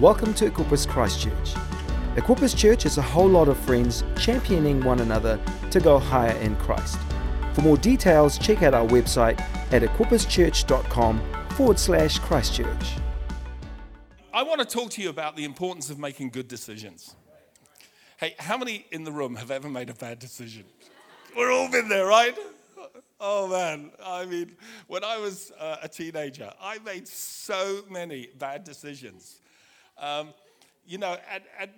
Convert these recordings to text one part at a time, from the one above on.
Welcome to Equipus Christchurch. Equipus Church is a whole lot of friends championing one another to go higher in Christ. For more details, check out our website at equipuschurch.com/Christchurch. I want to talk to you about the importance of making good decisions. Hey, how many in the room have ever made a bad decision? We've all been there, right? Oh, man. I mean, when I was a teenager, I made so many bad decisions. And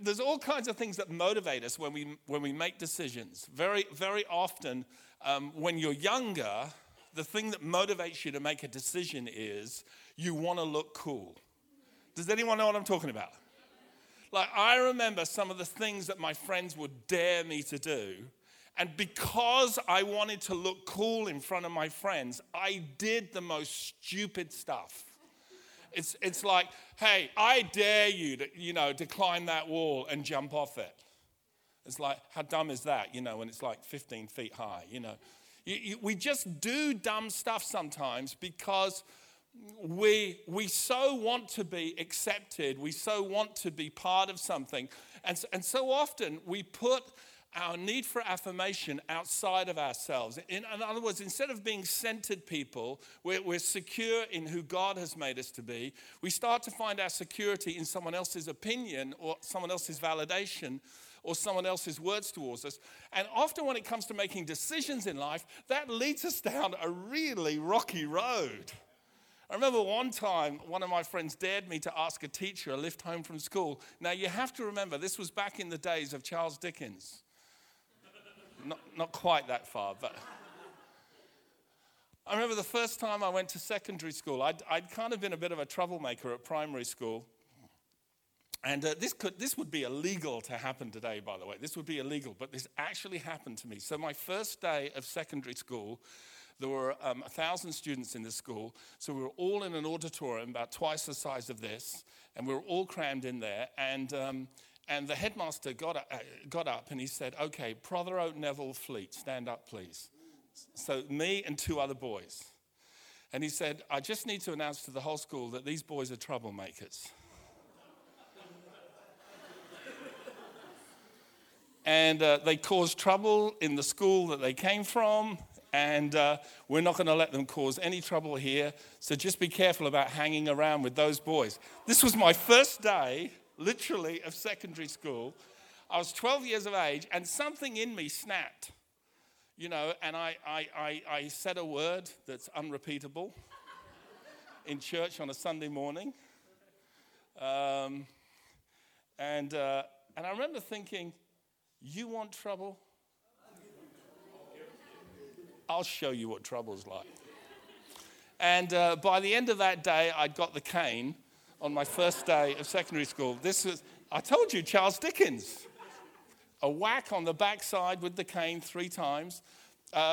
there's all kinds of things that motivate us when we make decisions. Very, very often, when you're younger, the thing that motivates you to make a decision is you want to look cool. Does anyone know what I'm talking about? Like, I remember some of the things that my friends would dare me to do. And because I wanted to look cool in front of my friends, I did the most stupid stuff. It's like, hey, I dare you to climb that wall and jump off it. It's like, how dumb is that, when it's like 15 feet high, We just do dumb stuff sometimes because we so want to be accepted, we so want to be part of something. And so often we put our need for affirmation outside of ourselves. In other words, instead of being centered people, we're secure in who God has made us to be, we start to find our security in someone else's opinion or someone else's validation or someone else's words towards us. And often when it comes to making decisions in life, that leads us down a really rocky road. I remember one time, one of my friends dared me to ask a teacher a lift home from school. Now, you have to remember, this was back in the days of Charles Dickens. Not quite that far, but I remember the first time I went to secondary school, I'd kind of been a bit of a troublemaker at primary school, and this would be illegal to happen today, by the way. This would be illegal, but this actually happened to me. So my first day of secondary school, there were 1,000 students in the school, so we were all in an auditorium about twice the size of this, and we were all crammed in there, and the headmaster got up and he said, "Okay, Prothero Neville Fleet, stand up, please." So me and two other boys. And he said, "I just need to announce to the whole school that these boys are troublemakers." And they caused trouble in the school that they came from. And we're not going to let them cause any trouble here. So just be careful about hanging around with those boys. This was my first day, literally, of secondary school. I was 12 years of age, and something in me snapped, and I said a word that's unrepeatable in church on a Sunday morning. And I remember thinking, you want trouble? I'll show you what trouble's like. And by the end of that day, I'd got the cane on my first day of secondary school. This was, I told you, Charles Dickens. A whack on the backside with the cane 3 times.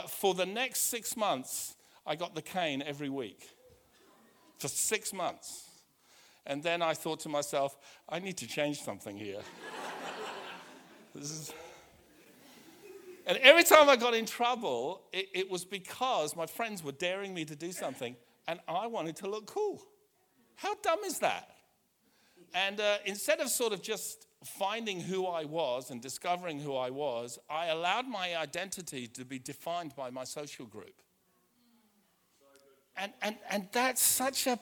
For the next 6 months, I got the cane every week. For 6 months. And then I thought to myself, I need to change something here. And every time I got in trouble, it was because my friends were daring me to do something, and I wanted to look cool. How dumb is that? And instead of sort of just finding who I was and discovering who I was, I allowed my identity to be defined by my social group. And that's such a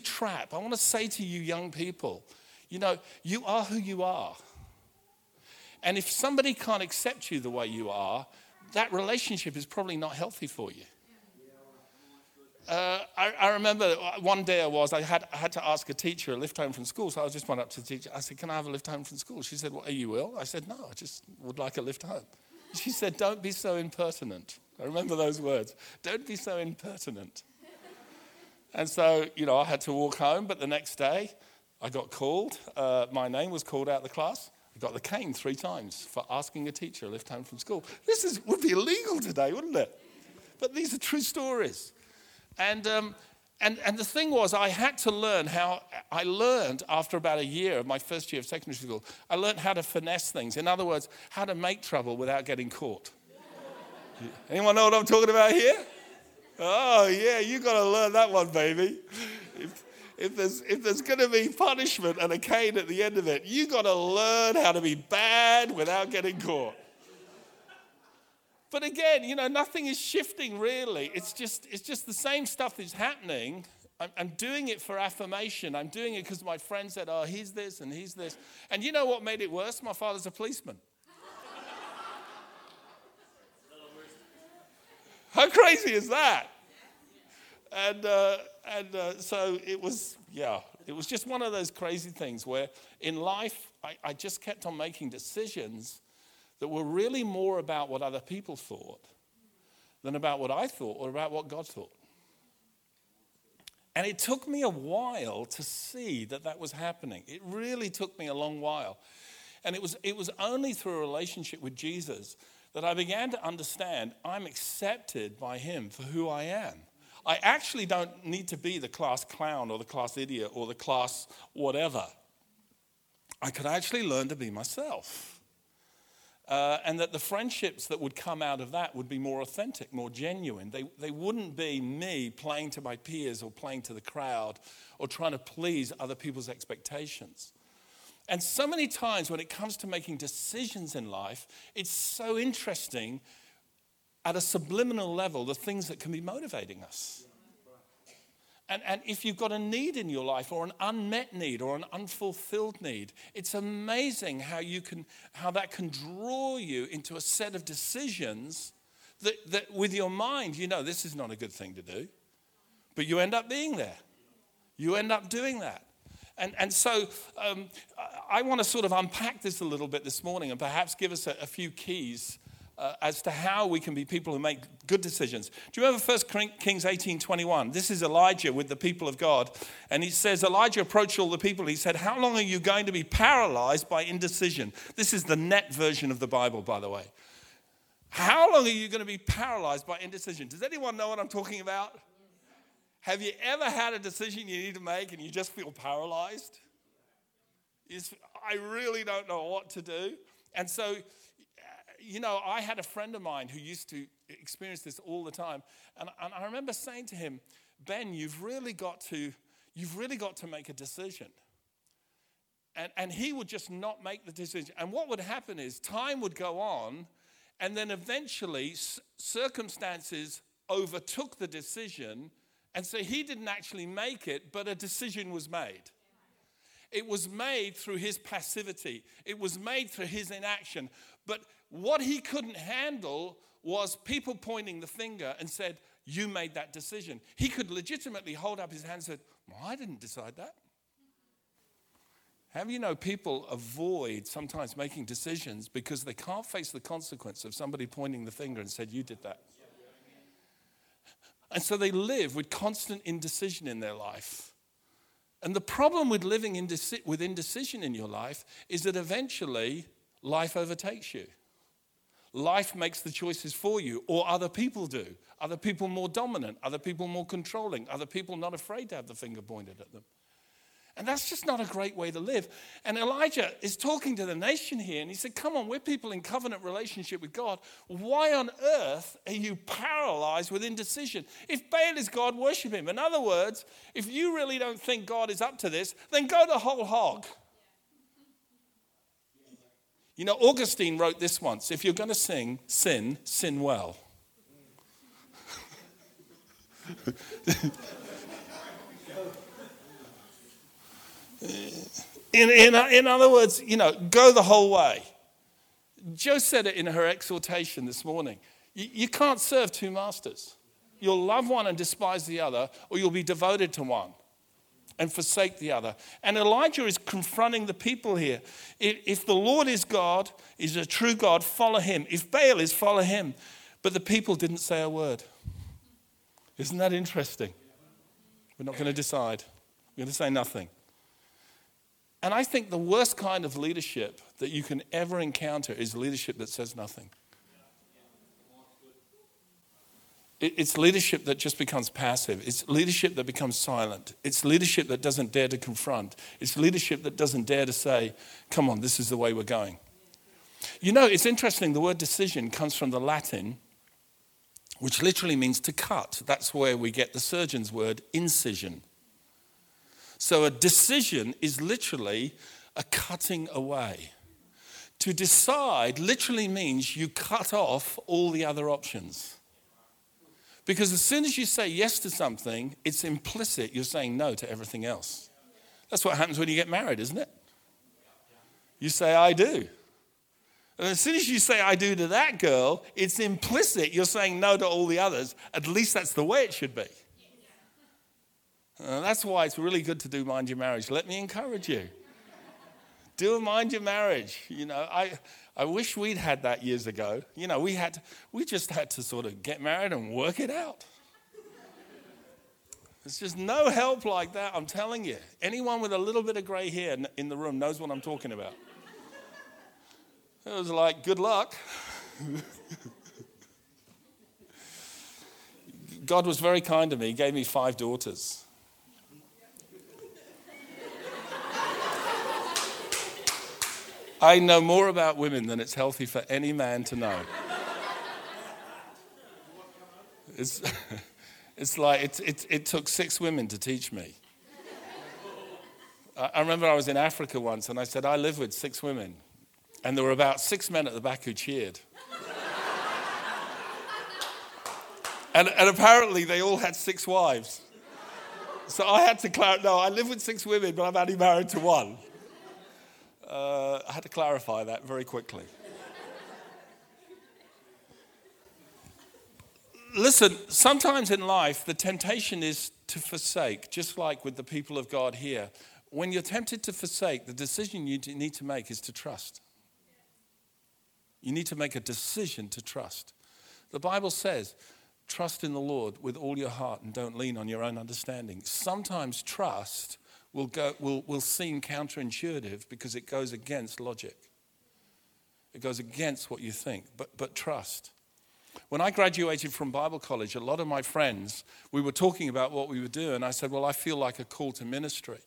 trap. I want to say to you young people, you are who you are. And if somebody can't accept you the way you are, that relationship is probably not healthy for you. I remember one day I had to ask a teacher a lift home from school, so I just went up to the teacher. I said, "Can I have a lift home from school?" She said, "What, are you ill?" I said, "No, I just would like a lift home." She said, "Don't be so impertinent." I remember those words. Don't be so impertinent. And so, I had to walk home, but the next day I got called. My name was called out of the class. I got the cane 3 times for asking a teacher a lift home from school. This would be illegal today, wouldn't it? But these are true stories. And the thing was, I learned after about a year of my first year of secondary school, I learned how to finesse things. In other words, how to make trouble without getting caught. Anyone know what I'm talking about here? Oh, yeah, you got to learn that one, baby. If, if there's going to be punishment and a cane at the end of it, you got to learn how to be bad without getting caught. But again, nothing is shifting really. It's just the same stuff that's happening. I'm doing it for affirmation. I'm doing it because my friend said, oh, he's this and he's this. And you know what made it worse? My father's a policeman. How crazy is that? And so it was just one of those crazy things where in life, I just kept on making decisions that were really more about what other people thought than about what I thought or about what God thought. And it took me a while to see that was happening. It really took me a long while. And it was only through a relationship with Jesus that I began to understand I'm accepted by him for who I am. I actually don't need to be the class clown or the class idiot or the class whatever. I could actually learn to be myself. And that the friendships that would come out of that would be more authentic, more genuine. They wouldn't be me playing to my peers or playing to the crowd or trying to please other people's expectations. And so many times when it comes to making decisions in life, it's so interesting at a subliminal level, the things that can be motivating us. And if you've got a need in your life or an unmet need or an unfulfilled need, it's amazing how that can draw you into a set of decisions that with your mind, this is not a good thing to do, but you end up being there. You end up doing that. And so I want to sort of unpack this a little bit this morning and perhaps give us a few keys as to how we can be people who make good decisions. Do you remember 1 Kings 18:21? This is Elijah with the people of God. And he says, Elijah approached all the people. He said, how long are you going to be paralyzed by indecision? This is the NET version of the Bible, by the way. How long are you going to be paralyzed by indecision? Does anyone know what I'm talking about? Have you ever had a decision you need to make and you just feel paralyzed? I really don't know what to do. And so, I had a friend of mine who used to experience this all the time. And I remember saying to him, Ben, you've really got to make a decision. And he would just not make the decision. And what would happen is time would go on, and then eventually circumstances overtook the decision. And so he didn't actually make it, but a decision was made. It was made through his passivity. It was made through his inaction. But what he couldn't handle was people pointing the finger and said, you made that decision. He could legitimately hold up his hand and said, well, I didn't decide that. Have you know people avoid sometimes making decisions because they can't face the consequence of somebody pointing the finger and said, you did that. And so they live with constant indecision in their life. And the problem with living with indecision in your life is that eventually life overtakes you. Life makes the choices for you, or other people do. Other people more dominant, other people more controlling, other people not afraid to have the finger pointed at them. And that's just not a great way to live. And Elijah is talking to the nation here, and he said, come on, we're people in covenant relationship with God. Why on earth are you paralyzed with indecision? If Baal is God, worship him. In other words, if you really don't think God is up to this, then go the whole hog. Augustine wrote this once, if you're going to sin well. In other words, go the whole way. Jo said it in her exhortation this morning. You can't serve two masters. You'll love one and despise the other, or you'll be devoted to one and forsake the other. And Elijah is confronting the people here. If the Lord is God, is a true God, follow him. If Baal is, follow him. But the people didn't say a word. Isn't that interesting? We're not going to decide. We're going to say nothing. And I think the worst kind of leadership that you can ever encounter is leadership that says nothing. It's leadership that just becomes passive. It's leadership that becomes silent. It's leadership that doesn't dare to confront. It's leadership that doesn't dare to say, come on, this is the way we're going. It's interesting, the word decision comes from the Latin, which literally means to cut. That's where we get the surgeon's word, incision. So a decision is literally a cutting away. To decide literally means you cut off all the other options. Because as soon as you say yes to something, it's implicit you're saying no to everything else. That's what happens when you get married, isn't it? You say, I do. And as soon as you say, I do to that girl, it's implicit you're saying no to all the others. At least that's the way it should be. And that's why it's really good to do Mind Your Marriage. Let me encourage you. Do Mind Your Marriage. You know, I wish we'd had that years ago. You know, we just had to sort of get married and work it out. There's just no help like that, I'm telling you. Anyone with a little bit of gray hair in the room knows what I'm talking about. It was like, good luck. God was very kind to me. He gave me 5 daughters. I know more about women than it's healthy for any man to know. It took 6 women to teach me. I remember I was in Africa once and I said, I live with 6 women. And there were about 6 men at the back who cheered. And apparently they all had 6 wives. So I had to clarify, no, I live with 6 women, but I'm only married to one. I had to clarify that very quickly. Listen, sometimes in life, the temptation is to forsake, just like with the people of God here. When you're tempted to forsake, the decision you need to make is to trust. You need to make a decision to trust. The Bible says, trust in the Lord with all your heart and don't lean on your own understanding. Sometimes trust will seem counterintuitive because it goes against logic. It goes against what you think, but trust. When I graduated from Bible college, a lot of my friends, we were talking about what we would do, and I said, well, I feel like a call to ministry.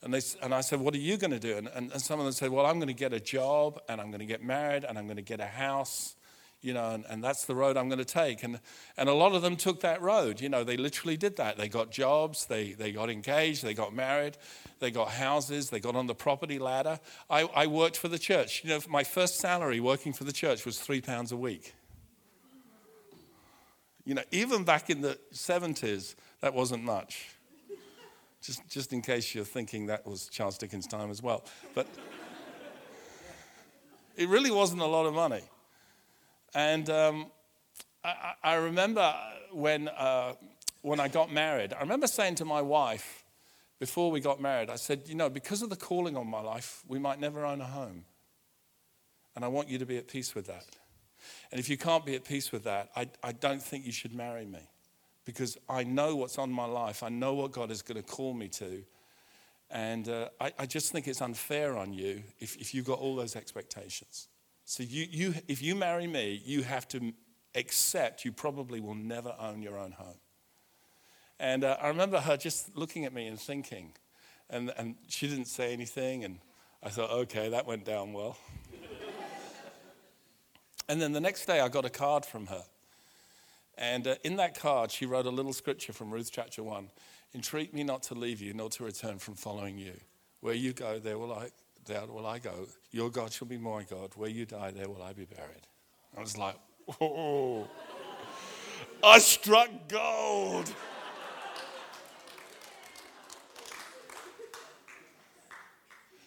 And I said, what are you going to do? And some of them said, well, I'm going to get a job, and I'm going to get married, and I'm going to get a house, you know, and that's the road I'm going to take. And a lot of them took that road. You know, they literally did that. They got jobs, they got engaged, they got married, they got houses, they got on the property ladder. I worked for the church. You know, my first salary working for the church was £3 a week. You know, even back in the 70s, that wasn't much. Just in case you're thinking that was Charles Dickens' time as well. But it really wasn't a lot of money. And I remember when I got married, I remember saying to my wife before we got married, I said, you know, because of the calling on my life, we might never own a home. And I want you to be at peace with that. And if you can't be at peace with that, I don't think you should marry me, because I know what's on my life. I know what God is going to call me to. And I just think it's unfair on you if you've got all those expectations. So you if you marry me, you have to accept you probably will never own your own home. And I remember her just looking at me and thinking. And she didn't say anything. And I thought, okay, that went down well. And then the next day I got a card from her. And in that card, she wrote a little scripture from Ruth chapter 1. Entreat me not to leave you, nor to return from following you. Where you go, there will I go. Your God shall be my God. Where you die, there will I be buried. I was like, oh, I struck gold.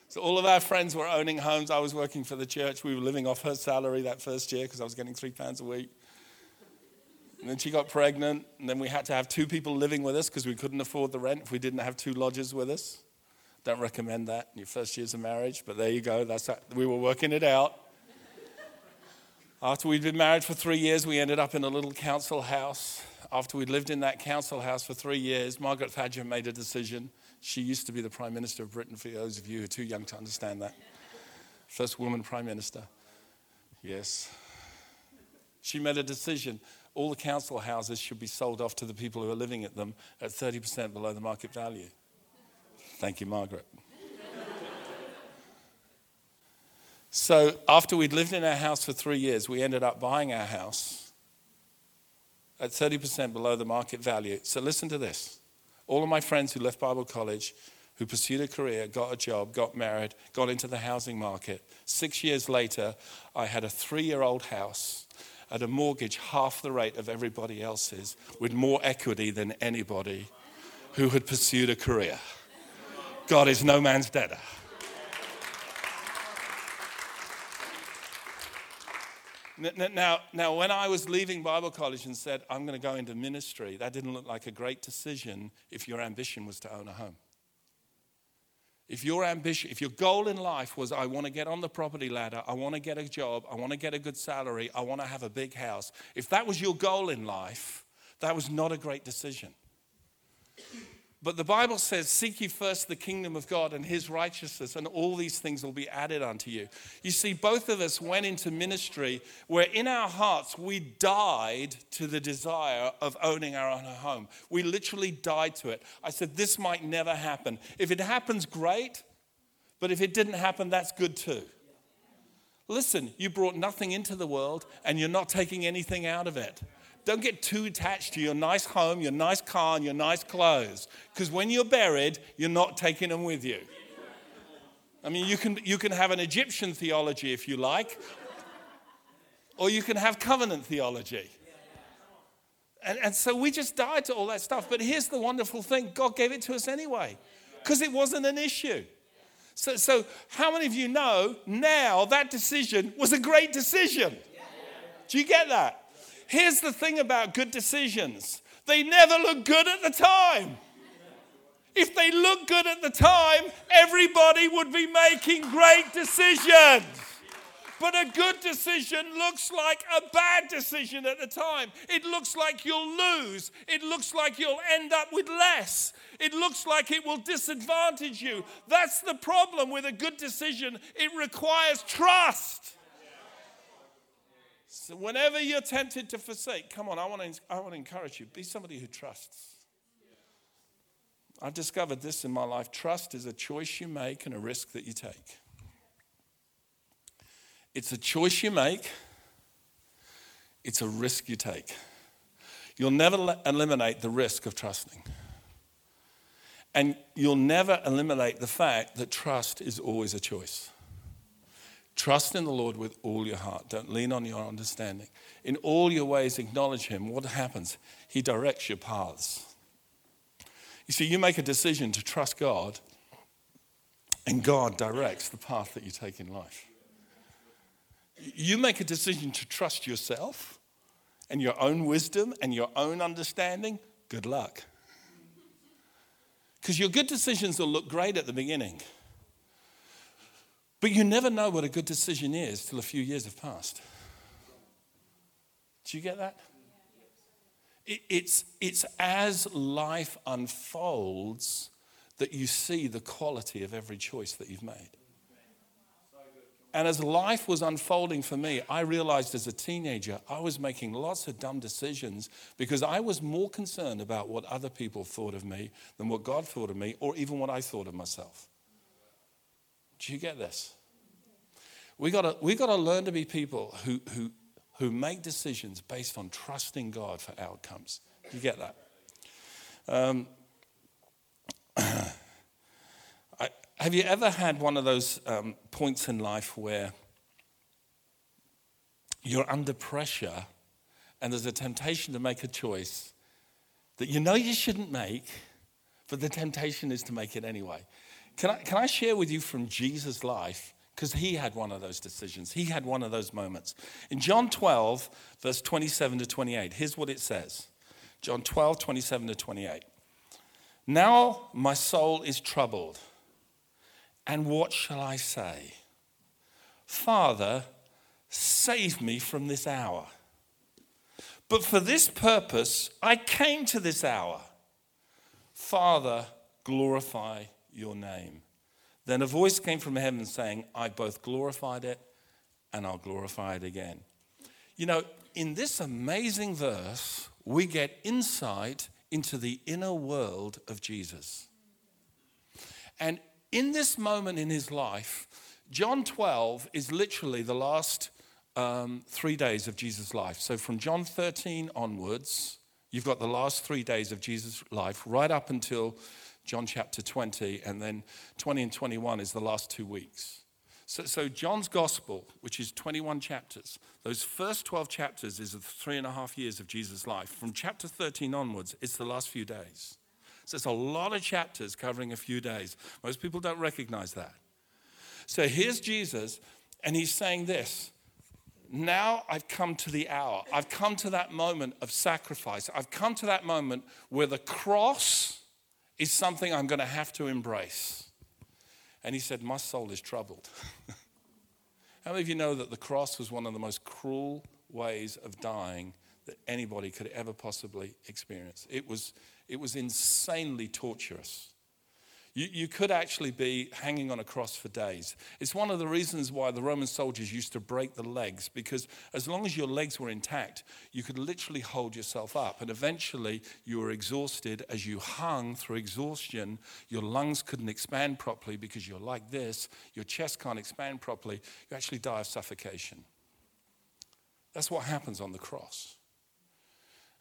So all of our friends were owning homes. I was working for the church. We were living off her salary that first year because I was getting £3 a week. And then she got pregnant, and then we had to have 2 people living with us because we couldn't afford the rent if we didn't have 2 lodgers with us. Don't recommend that in your first years of marriage, but there you go. That's how we were working it out. After we'd been married for 3 years, we ended up in a little council house. After we'd lived in that council house for 3 years, Margaret Thatcher made a decision. She used to be the Prime Minister of Britain, for those of you who are too young to understand that. First woman Prime Minister. Yes. She made a decision. All the council houses should be sold off to the people who are living at them at 30% below the market value. Thank you, Margaret. So after we'd lived in our house for 3 years, we ended up buying our house at 30% below the market value. So listen to this. All of my friends who left Bible college, who pursued a career, got a job, got married, got into the housing market. 6 years later, I had a 3-year-old house at a mortgage half the rate of everybody else's, with more equity than anybody who had pursued a career. God is no man's debtor. Now, when I was leaving Bible college and said, I'm going to go into ministry, that didn't look like a great decision if your ambition was to own a home. If your goal in life was, I want to get on the property ladder, I want to get a job, I want to get a good salary, I want to have a big house. If that was your goal in life, that was not a great decision. But the Bible says, seek ye first the kingdom of God and his righteousness, and all these things will be added unto you. You see, both of us went into ministry where in our hearts we died to the desire of owning our own home. We literally died to it. I said, this might never happen. If it happens, great. But if it didn't happen, that's good too. Listen, you brought nothing into the world and you're not taking anything out of it. Don't get too attached to your nice home, your nice car, and your nice clothes. Because when you're buried, you're not taking them with you. I mean, you can have an Egyptian theology if you like. Or you can have covenant theology. And so we just died to all that stuff. But here's the wonderful thing. God gave it to us anyway. Because it wasn't an issue. So how many of you know now that decision was a great decision? Do you get that? Here's the thing about good decisions. They never look good at the time. If they look good at the time, everybody would be making great decisions. But a good decision looks like a bad decision at the time. It looks like you'll lose. It looks like you'll end up with less. It looks like it will disadvantage you. That's the problem with a good decision. It requires trust. So whenever you're tempted to forsake, come on, I want to encourage you. Be somebody who trusts. I've discovered this in my life. Trust is a choice you make and a risk that you take. It's a choice you make. It's a risk you take. You'll never eliminate the risk of trusting. And you'll never eliminate the fact that trust is always a choice. Trust in the Lord with all your heart. Don't lean on your understanding. In all your ways, acknowledge him. What happens? He directs your paths. You see, you make a decision to trust God, and God directs the path that you take in life. You make a decision to trust yourself and your own wisdom and your own understanding. Good luck. Because your good decisions will look great at the beginning. But you never know what a good decision is till a few years have passed. Do you get that? It's as life unfolds that you see the quality of every choice that you've made. And as life was unfolding for me, I realized as a teenager, I was making lots of dumb decisions because I was more concerned about what other people thought of me than what God thought of me or even what I thought of myself. Do you get this? We got to learn to be people who make decisions based on trusting God for outcomes. Do you get that? Have you ever had one of those points in life where you're under pressure and there's a temptation to make a choice that you know you shouldn't make, but the temptation is to make it anyway? Can I share with you from Jesus' life? Because he had one of those decisions. He had one of those moments. In John 12, verse 27 to 28, here's what it says. John 12, 27 to 28. Now my soul is troubled, and what shall I say? Father, save me from this hour. But for this purpose I came to this hour. Father, glorify your name. Then a voice came from heaven saying, I both glorified it and I'll glorify it again. You know, in this amazing verse, we get insight into the inner world of Jesus. And in this moment in his life, John 12 is literally the last 3 days of Jesus' life. So from John 13 onwards, you've got the last 3 days of Jesus' life right up until John chapter 20, and then 20 and 21 is the last 2 weeks. So John's gospel, which is 21 chapters, those first 12 chapters is the 3.5 years of Jesus' life. From chapter 13 onwards, it's the last few days. So it's a lot of chapters covering a few days. Most people don't recognize that. So here's Jesus, and he's saying this. Now I've come to the hour. I've come to that moment of sacrifice. I've come to that moment where the cross is something I'm going to have to embrace. And he said, my soul is troubled. How many of you know that the cross was one of the most cruel ways of dying that anybody could ever possibly experience? It was insanely torturous. You could actually be hanging on a cross for days. It's one of the reasons why the Roman soldiers used to break the legs, because as long as your legs were intact, you could literally hold yourself up. And eventually, you were exhausted. As you hung through exhaustion, your lungs couldn't expand properly because you're like this. Your chest can't expand properly. You actually die of suffocation. That's what happens on the cross.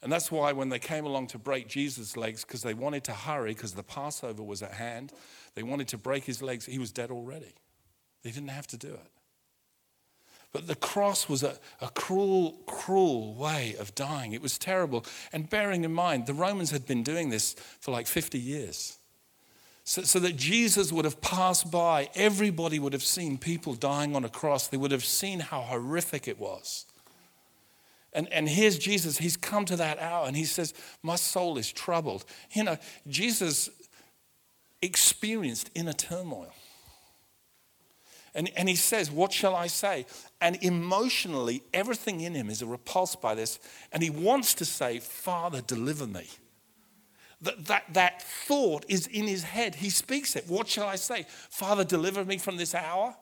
And that's why when they came along to break Jesus' legs, because they wanted to hurry, because the Passover was at hand, they wanted to break his legs. He was dead already. They didn't have to do it. But the cross was a cruel, cruel way of dying. It was terrible. And bearing in mind, the Romans had been doing this for like 50 years. So that Jesus would have passed by. Everybody would have seen people dying on a cross. They would have seen how horrific it was. And here's Jesus. He's come to that hour, and he says, my soul is troubled. You know, Jesus experienced inner turmoil. And he says, what shall I say? And emotionally, everything in him is repulsed by this, and he wants to say, Father, deliver me. That thought is in his head. He speaks it. What shall I say? Father, deliver me from this hour.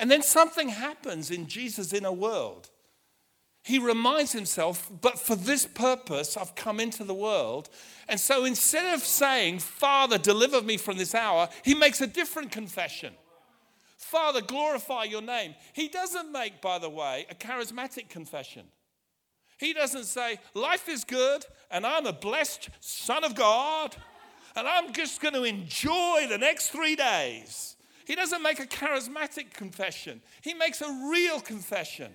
And then something happens in Jesus' inner world. He reminds himself, but for this purpose I've come into the world. And so instead of saying, Father, deliver me from this hour, he makes a different confession. Father, glorify your name. He doesn't make, by the way, a charismatic confession. He doesn't say, life is good and I'm a blessed son of God and I'm just going to enjoy the next 3 days. He doesn't make a charismatic confession. He makes a real confession.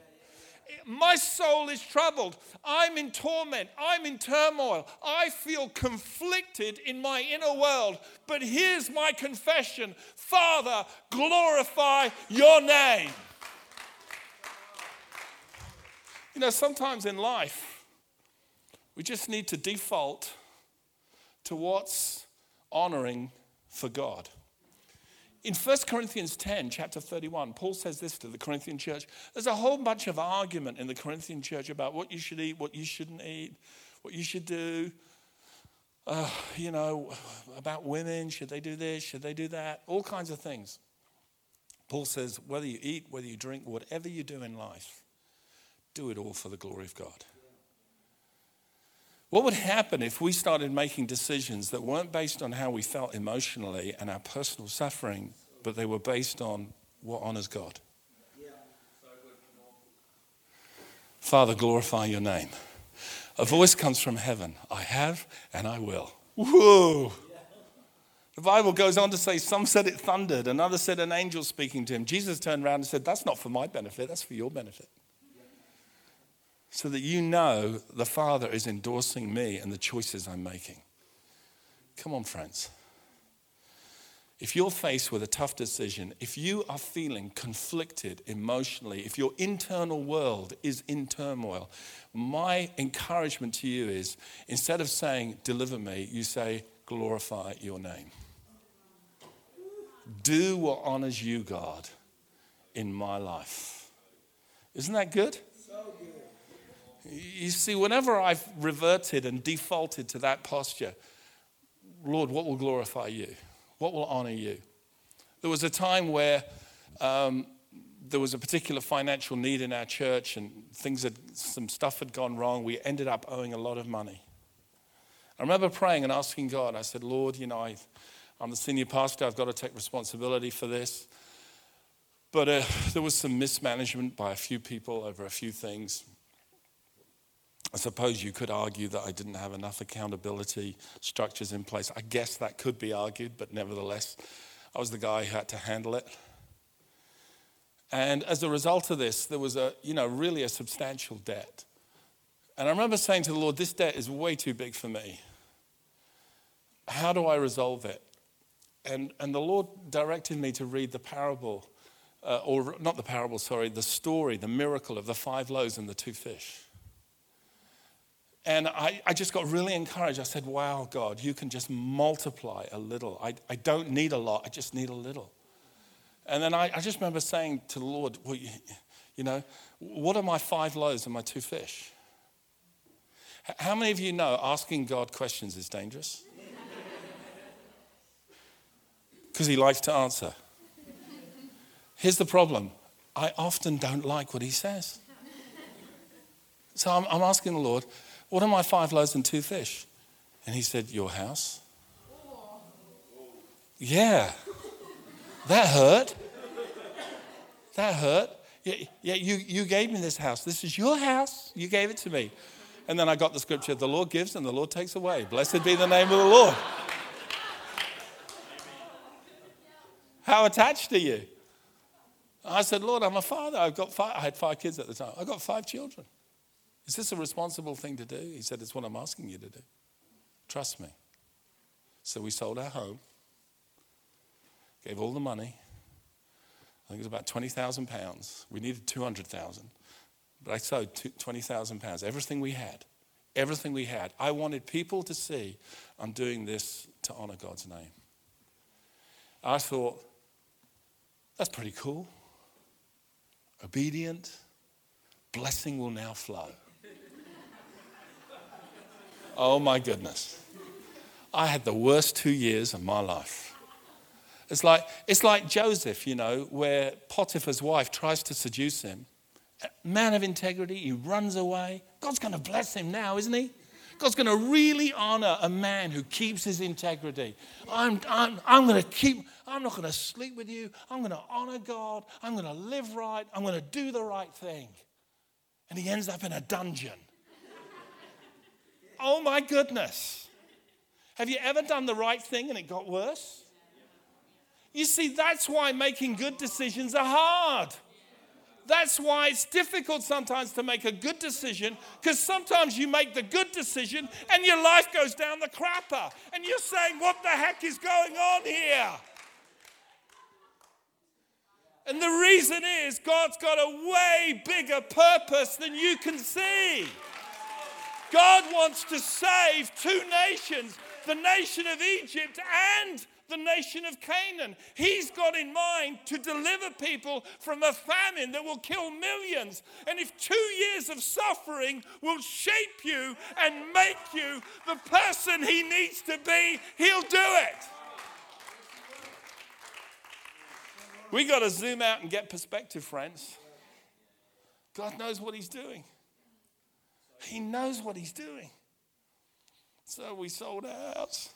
My soul is troubled. I'm in torment. I'm in turmoil. I feel conflicted in my inner world. But here's my confession. Father, glorify your name. You know, sometimes in life, we just need to default to what's honoring for God. In 1 Corinthians 10, chapter 31, Paul says this to the Corinthian church. There's a whole bunch of argument in the Corinthian church about what you should eat, what you shouldn't eat, what you should do, about women, should they do this, should they do that, all kinds of things. Paul says, whether you eat, whether you drink, whatever you do in life, do it all for the glory of God. What would happen if we started making decisions that weren't based on how we felt emotionally and our personal suffering, but they were based on what honors God? Yeah. Father, glorify your name. A voice comes from heaven. I have and I will. Whoa! The Bible goes on to say, some said it thundered, another said an angel speaking to him. Jesus turned around and said, that's not for my benefit, that's for your benefit. So that you know the Father is endorsing me and the choices I'm making. Come on, friends. If you're faced with a tough decision, if you are feeling conflicted emotionally, if your internal world is in turmoil, my encouragement to you is, instead of saying, deliver me, you say, glorify your name. Do what honors you, God, in my life. Isn't that good? So good. You see, whenever I've reverted and defaulted to that posture, Lord, what will glorify you? What will honor you? There was a time where there was a particular financial need in our church, and some stuff had gone wrong. We ended up owing a lot of money. I remember praying and asking God. I said, Lord, you know, I'm the senior pastor. I've got to take responsibility for this. But there was some mismanagement by a few people over a few things. I suppose you could argue that I didn't have enough accountability structures in place. I guess that could be argued, but nevertheless, I was the guy who had to handle it. And as a result of this, there was a substantial debt. And I remember saying to the Lord, this debt is way too big for me. How do I resolve it? And the Lord directed me to read the parable, the story, the miracle of the 5 loaves and the 2 fish. And I just got really encouraged. I said, wow, God, you can just multiply a little. I don't need a lot. I just need a little. And then I just remember saying to the Lord, well, what are my 5 loaves and my 2 fish? How many of you know asking God questions is dangerous? Because he likes to answer. Here's the problem. I often don't like what he says. So I'm asking the Lord, what are my 5 loaves and 2 fish? And he said, your house? Yeah. That hurt. That hurt. Yeah, you gave me this house. This is your house. You gave it to me. And then I got the scripture, the Lord gives and the Lord takes away. Blessed be the name of the Lord. How attached are you? I said, Lord, I'm a father. I had 5 kids at the time. I've got 5 children. Is this a responsible thing to do? He said, it's what I'm asking you to do. Trust me. So we sold our home, gave all the money. I think it was about £20,000. We needed £200,000, but I sold £20,000, everything we had. I wanted people to see I'm doing this to honor God's name. I thought, that's pretty cool. Obedient. Blessing will now flow. Oh my goodness. I had the worst 2 years of my life. It's like Joseph, where Potiphar's wife tries to seduce him. Man of integrity, he runs away. God's going to bless him now, isn't he? God's going to really honor a man who keeps his integrity. I'm not going to sleep with you. I'm going to honor God. I'm going to live right. I'm going to do the right thing. And he ends up in a dungeon. Oh my goodness. Have you ever done the right thing and it got worse? You see, that's why making good decisions are hard. That's why it's difficult sometimes to make a good decision, because sometimes you make the good decision and your life goes down the crapper and you're saying, what the heck is going on here? And the reason is God's got a way bigger purpose than you can see. God wants to save 2 nations, the nation of Egypt and the nation of Canaan. He's got in mind to deliver people from a famine that will kill millions. And if 2 years of suffering will shape you and make you the person he needs to be, he'll do it. We got to zoom out and get perspective, friends. God knows what he's doing. He knows what he's doing. So we sold our house.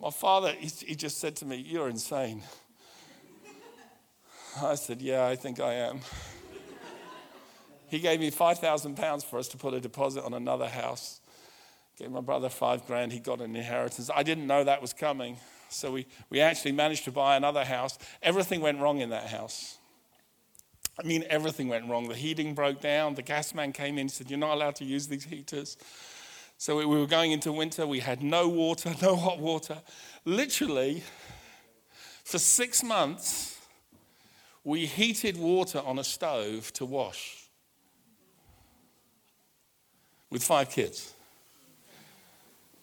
My father, he just said to me, you're insane. I said, yeah, I think I am. He gave me £5,000 for us to put a deposit on another house. Gave my brother $5,000. He got an inheritance. I didn't know that was coming. So we actually managed to buy another house. Everything went wrong in that house. I mean, everything went wrong. The heating broke down. The gas man came in and said, you're not allowed to use these heaters. So we were going into winter. We had no water, no hot water. Literally, for 6 months, we heated water on a stove to wash with 5 kids.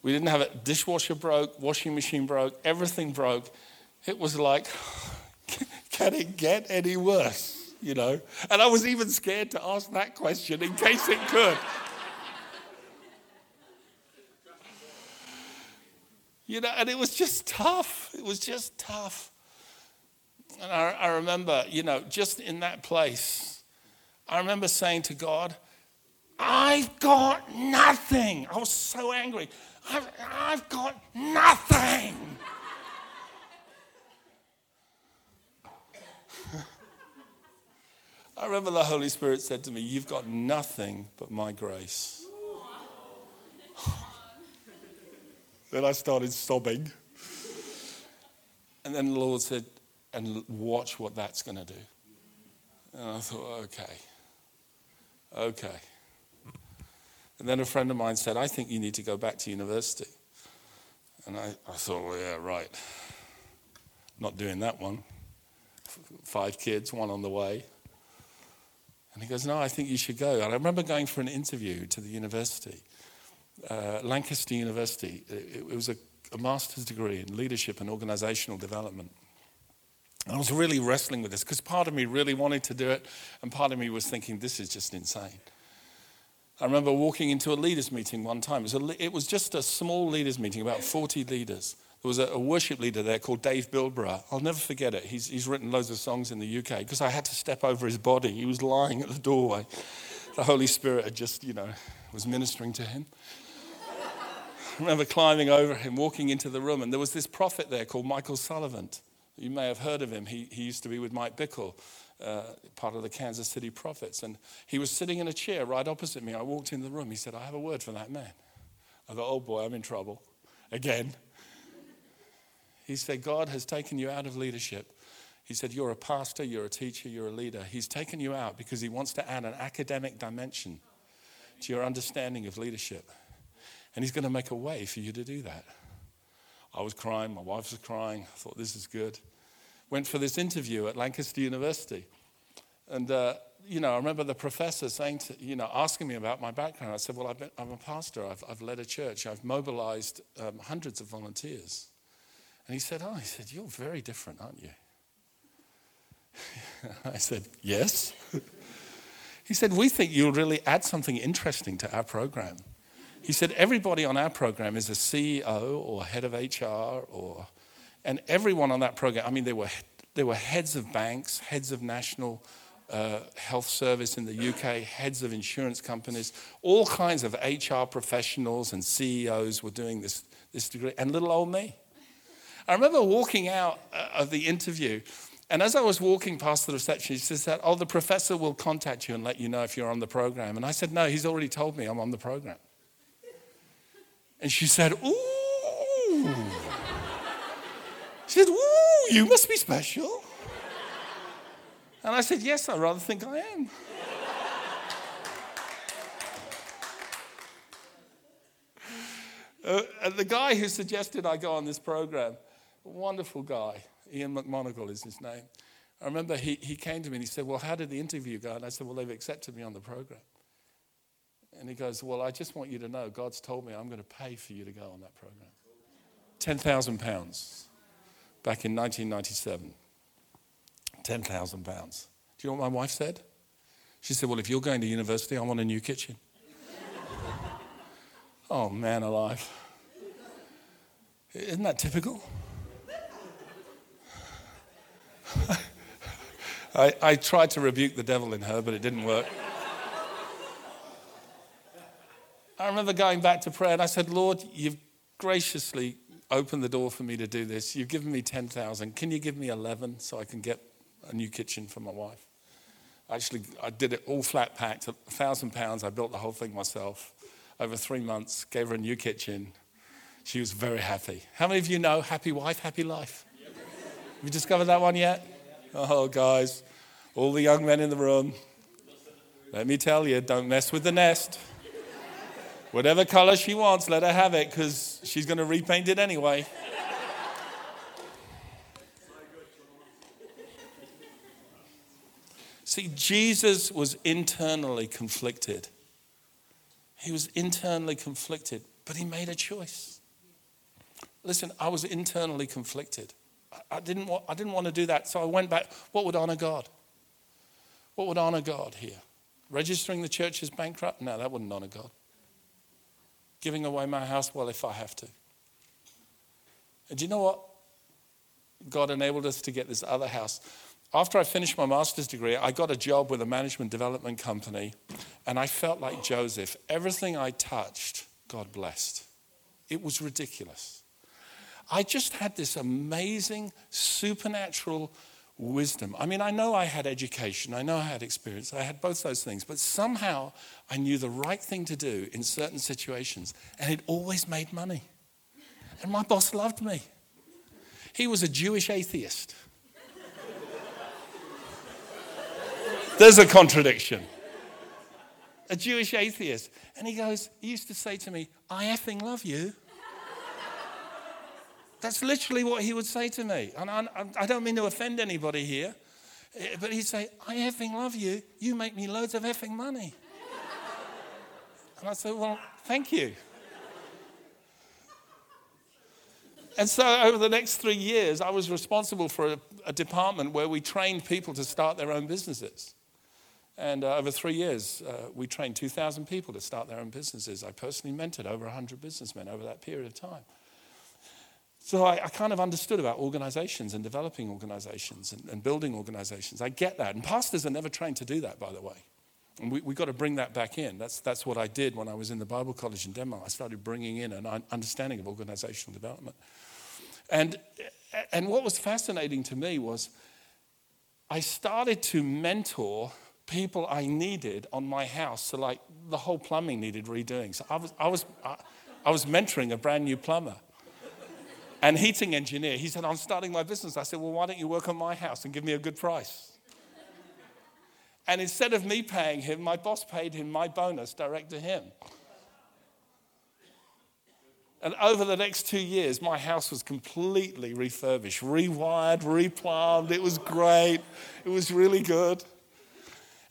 We didn't have it. Dishwasher broke, washing machine broke, everything broke. It was like, can it get any worse, And I was even scared to ask that question in case it could. And it was just tough. And I remember, just in that place, I remember saying to God, I've got nothing. I was so angry. I've got nothing. I remember the Holy Spirit said to me, you've got nothing but my grace. Then I started sobbing. And then the Lord said, and watch what that's going to do. And I thought, okay. And then a friend of mine said, I think you need to go back to university. And I thought, well, yeah, right. Not doing that one. 5 kids, 1 on the way. And he goes, no, I think you should go. And I remember going for an interview to the university, Lancaster University. It was a master's degree in leadership and organizational development. And I was really wrestling with this because part of me really wanted to do it and part of me was thinking, this is just insane. I remember walking into a leaders' meeting one time. It was just a small leaders' meeting, about 40 leaders. There was a worship leader there called Dave Bilborough. I'll never forget it. He's written loads of songs in the UK because I had to step over his body. He was lying at the doorway. The Holy Spirit had just, was ministering to him. I remember climbing over him, walking into the room, and there was this prophet there called Michael Sullivan. You may have heard of him. He used to be with Mike Bickle, part of the Kansas City Prophets. And he was sitting in a chair right opposite me. I walked into the room. He said, I have a word for that man. I thought, oh boy, I'm in trouble. Again. He said, God has taken you out of leadership. He said, you're a pastor, you're a teacher, you're a leader. He's taken you out because he wants to add an academic dimension to your understanding of leadership. And he's going to make a way for you to do that. I was crying, my wife was crying, I thought this is good. Went for this interview at Lancaster University. And, I remember the professor saying asking me about my background. I said, well, I'm a pastor, I've led a church, I've mobilized hundreds of volunteers. And he said, you're very different, aren't you? I said, yes. He said, we think you'll really add something interesting to our program. He said, everybody on our program is a CEO or head of HR and everyone on that program, I mean, there were heads of banks, heads of national health service in the UK, heads of insurance companies, all kinds of HR professionals and CEOs were doing this degree, and little old me. I remember walking out of the interview, and as I was walking past the reception, he said, oh, the professor will contact you and let you know if you're on the program. And I said, no, he's already told me I'm on the program. And she said, ooh. She said, ooh, you must be special. And I said, yes, I rather think I am. And the guy who suggested I go on this program, a wonderful guy, Ian McMonagle is his name. I remember he came to me and he said, well, how did the interview go? And I said, well, they've accepted me on the program. And he goes, well, I just want you to know, God's told me I'm going to pay for you to go on that program. £10,000 back in 1997. £10,000. Do you know what my wife said? She said, well, if you're going to university, I want a new kitchen. Oh, man alive. Isn't that typical? I tried to rebuke the devil in her, but it didn't work. I remember going back to prayer and I said, Lord, you've graciously opened the door for me to do this. You've given me 10,000. Can you give me 11 so I can get a new kitchen for my wife? Actually, I did it all flat packed, £1,000. I built the whole thing myself over 3 months, gave her a new kitchen. She was very happy. How many of you know happy wife, happy life? Have you discovered that one yet? Oh, guys, all the young men in the room, let me tell you, don't mess with the nest. Whatever color she wants, let her have it, because she's going to repaint it anyway. See, Jesus was internally conflicted. He was internally conflicted, but he made a choice. Listen, I was internally conflicted. I didn't want to do that, so I went back. What would honor God? What would honor God here? Registering the church as bankrupt? No, that wouldn't honor God. Giving away my house, well, if I have to. And do you know what? God enabled us to get this other house. After I finished my master's degree, I got a job with a management development company, and I felt like Joseph. Everything I touched, God blessed. It was ridiculous. I just had this amazing supernatural wisdom. I mean, I know I had education, I know I had experience, I had both those things, but somehow I knew the right thing to do in certain situations, and it always made money. And my boss loved me. He was a Jewish atheist. There's a contradiction. A Jewish atheist. And he goes, he used to say to me, I effing love you. That's literally what he would say to me. And I don't mean to offend anybody here, but he'd say, I effing love you. You make me loads of effing money. And I said, well, thank you. And so over the next 3 years, I was responsible for a department where we trained people to start their own businesses. And over 3 years, we trained 2,000 people to start their own businesses. I personally mentored over 100 businessmen over that period of time. So I kind of understood about organizations and developing organizations and building organizations. I get that. And pastors are never trained to do that, by the way. And we've got to bring that back in. That's what I did when I was in the Bible college in Denmark. I started bringing in an understanding of organizational development. And what was fascinating to me was I started to mentor people I needed on my house. So like the whole plumbing needed redoing. So I was mentoring a brand new plumber and heating engineer. He said, I'm starting my business. I said, well, why don't you work on my house and give me a good price? And instead of me paying him, my boss paid him my bonus direct to him. And over the next 2 years, my house was completely refurbished, rewired, replumbed. It was great. It was really good.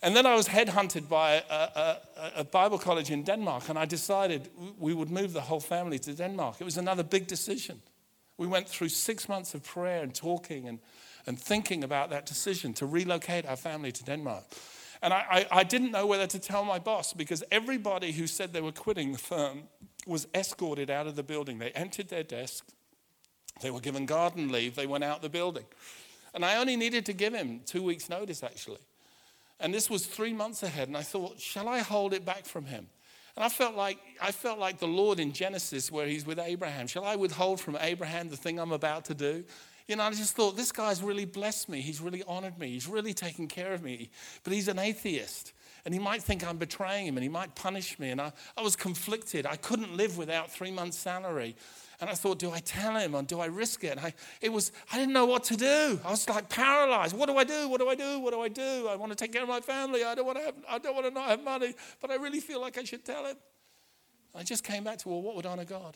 And then I was headhunted by a Bible college in Denmark, and I decided we would move the whole family to Denmark. It was another big decision. We went through 6 months of prayer and talking and thinking about that decision to relocate our family to Denmark. And I didn't know whether to tell my boss, because everybody who said they were quitting the firm was escorted out of the building. They emptied their desk. They were given garden leave. They went out the building. And I only needed to give him 2 weeks' notice, actually. And this was 3 months ahead. And I thought, shall I hold it back from him? And I felt like the Lord in Genesis where he's with Abraham. Shall I withhold from Abraham the thing I'm about to do? You know, I just thought, this guy's really blessed me. He's really honored me. He's really taken care of me. But he's an atheist. And he might think I'm betraying him and he might punish me. And I was conflicted. I couldn't live without 3 months' salary. And I thought, do I tell him or do I risk it? And I didn't know what to do. I was like paralyzed. What do I do? What do I do? What do I do? I want to take care of my family. I don't want to not have money, but I really feel like I should tell him. I just came back to, well, what would honor God?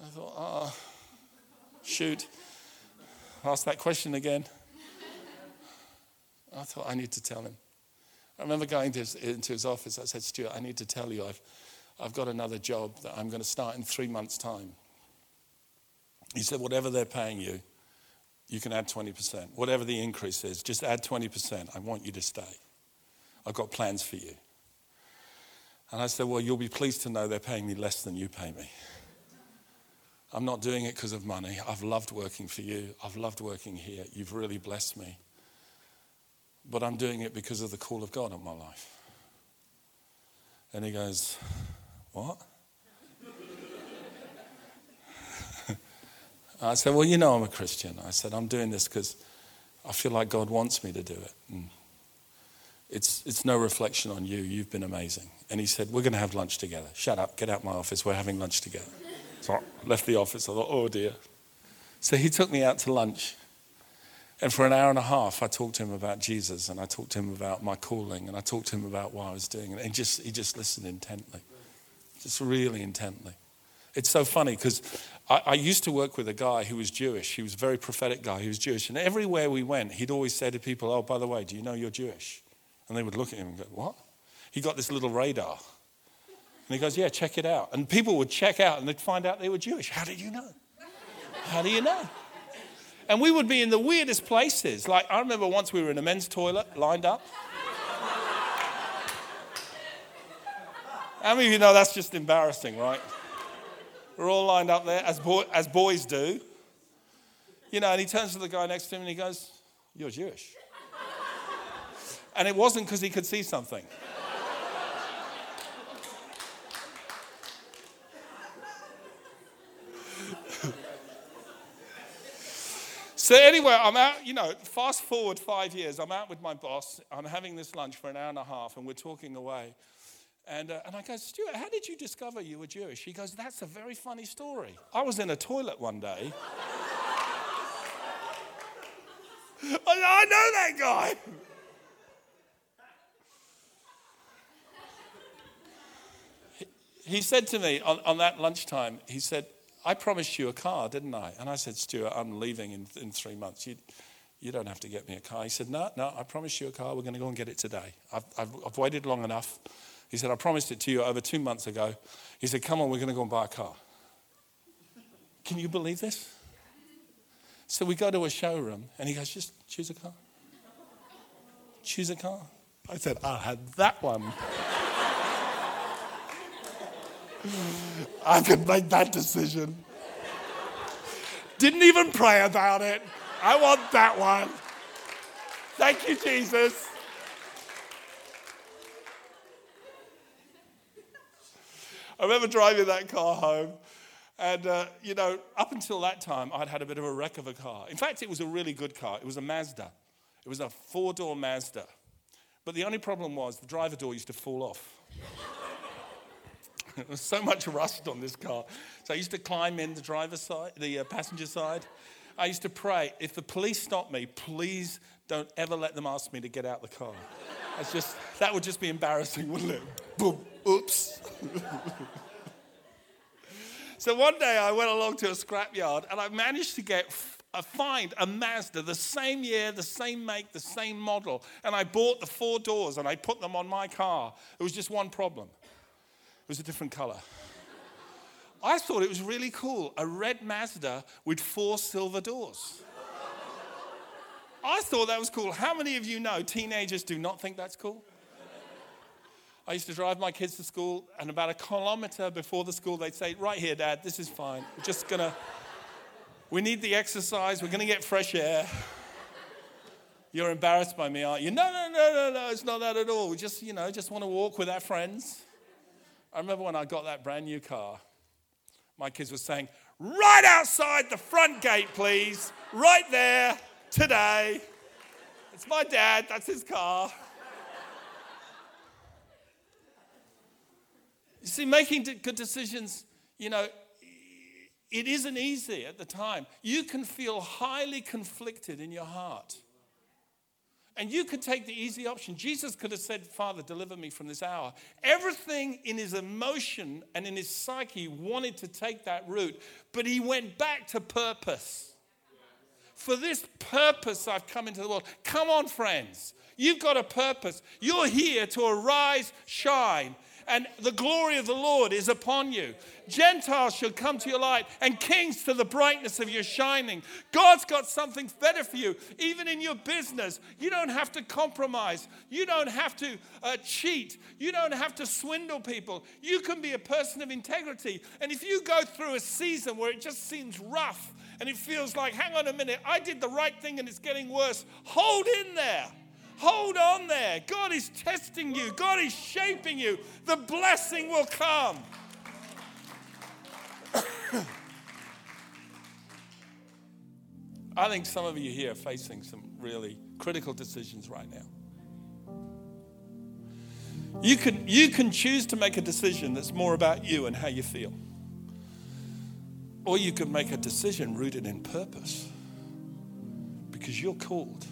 I thought, oh, shoot. Ask that question again. I thought, I need to tell him. I remember going into his office. I said, Stuart, I need to tell you I've got another job that I'm going to start in 3 months' time. He said, whatever they're paying you, you can add 20%. Whatever the increase is, just add 20%. I want you to stay. I've got plans for you. And I said, well, you'll be pleased to know they're paying me less than you pay me. I'm not doing it because of money. I've loved working for you. I've loved working here. You've really blessed me. But I'm doing it because of the call of God on my life. And he goes, what? I said, well, you know I'm a Christian. I said, I'm doing this because I feel like God wants me to do it. And it's no reflection on you. You've been amazing. And he said, we're going to have lunch together. Shut up. Get out my office. We're having lunch together. So I left the office. I thought, oh, dear. So he took me out to lunch. And for an hour and a half, I talked to him about Jesus, and I talked to him about my calling, and I talked to him about what I was doing. And he just listened intently, just really intently. It's so funny because I used to work with a guy who was Jewish. He was a very prophetic guy. He was Jewish. And everywhere we went, he'd always say to people, oh, by the way, do you know you're Jewish? And they would look at him and go, what? He got this little radar. And he goes, yeah, check it out. And people would check out, and they'd find out they were Jewish. How did you know? How do you know? And we would be in the weirdest places. Like, I remember once we were in a men's toilet, lined up. How many of you know that's just embarrassing, right? We're all lined up there, as boys do. You know, and he turns to the guy next to him and he goes, you're Jewish. And it wasn't because he could see something. So anyway, I'm out, you know, fast forward 5 years, I'm out with my boss, I'm having this lunch for an hour and a half, and we're talking away. And I go, Stuart, how did you discover you were Jewish? He goes, that's a very funny story. I was in a toilet one day. I know that guy. He said to me on that lunchtime, he said, I promised you a car, didn't I? And I said, Stuart, I'm leaving in 3 months. You don't have to get me a car. He said, no, I promised you a car. We're going to go and get it today. I've waited long enough. He said, I promised it to you over 2 months ago. He said, come on, we're going to go and buy a car. Can you believe this? So we go to a showroom, and he goes, just choose a car. Choose a car. I said, I had that one. I could make that decision. Didn't even pray about it. I want that one. Thank you, Jesus. I remember driving that car home, and up until that time, I'd had a bit of a wreck of a car. In fact, it was a really good car. It was a Mazda. It was a 4-door Mazda. But the only problem was the driver door used to fall off. There was so much rust on this car. So I used to climb in the driver's side, the passenger side. I used to pray, if the police stop me, please don't ever let them ask me to get out the car. That would just be embarrassing, wouldn't it? Boom, oops. So one day I went along to a scrapyard and I managed to find a Mazda, the same year, the same make, the same model. And I bought the 4 doors and I put them on my car. There was just one problem. It was a different color. I thought it was really cool, a red Mazda with 4 silver doors. I thought that was cool. How many of you know teenagers do not think that's cool? I used to drive my kids to school, and about a kilometer before the school, they'd say, right here, Dad, this is fine. We're just we need the exercise. We're going to get fresh air. You're embarrassed by me, aren't you? No, it's not that at all. We just want to walk with our friends. I remember when I got that brand new car, my kids were saying, right outside the front gate, please. Right there, today. It's my dad, that's his car. You see, making good decisions, it isn't easy at the time. You can feel highly conflicted in your heart. And you could take the easy option. Jesus could have said, Father, deliver me from this hour. Everything in his emotion and in his psyche wanted to take that route, but he went back to purpose. For this purpose I've come into the world. Come on, friends. You've got a purpose. You're here to arise, shine, and the glory of the Lord is upon you. Gentiles shall come to your light, and kings to the brightness of your shining. God's got something better for you, even in your business. You don't have to compromise. You don't have to cheat. You don't have to swindle people. You can be a person of integrity. And if you go through a season where it just seems rough, and it feels like, hang on a minute, I did the right thing and it's getting worse, hold in there. Hold on there. God is testing you. God is shaping you. The blessing will come. I think some of you here are facing some really critical decisions right now. You can choose to make a decision that's more about you and how you feel. Or you could make a decision rooted in purpose, because you're called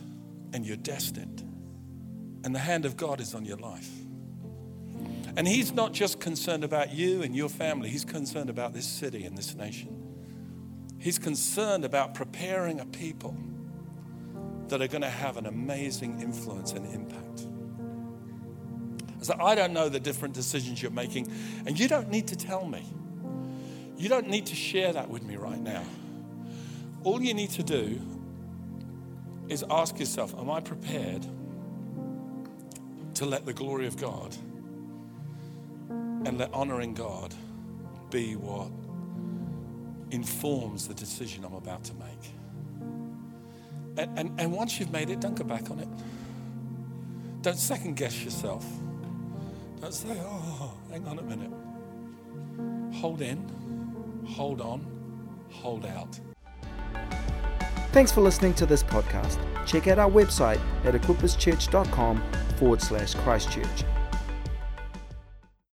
and you're destined. And the hand of God is on your life. And he's not just concerned about you and your family. He's concerned about this city and this nation. He's concerned about preparing a people that are going to have an amazing influence and impact. So I don't know the different decisions you're making, and you don't need to tell me. You don't need to share that with me right now. All you need to do is ask yourself, am I prepared to let the glory of God and let honoring God be what informs the decision I'm about to make? And once you've made it, don't go back on it. Don't second guess yourself. Don't say, hang on a minute. Hold in, hold on, hold out. Thanks for listening to this podcast. Check out our website at equipuschurch.com/Christchurch.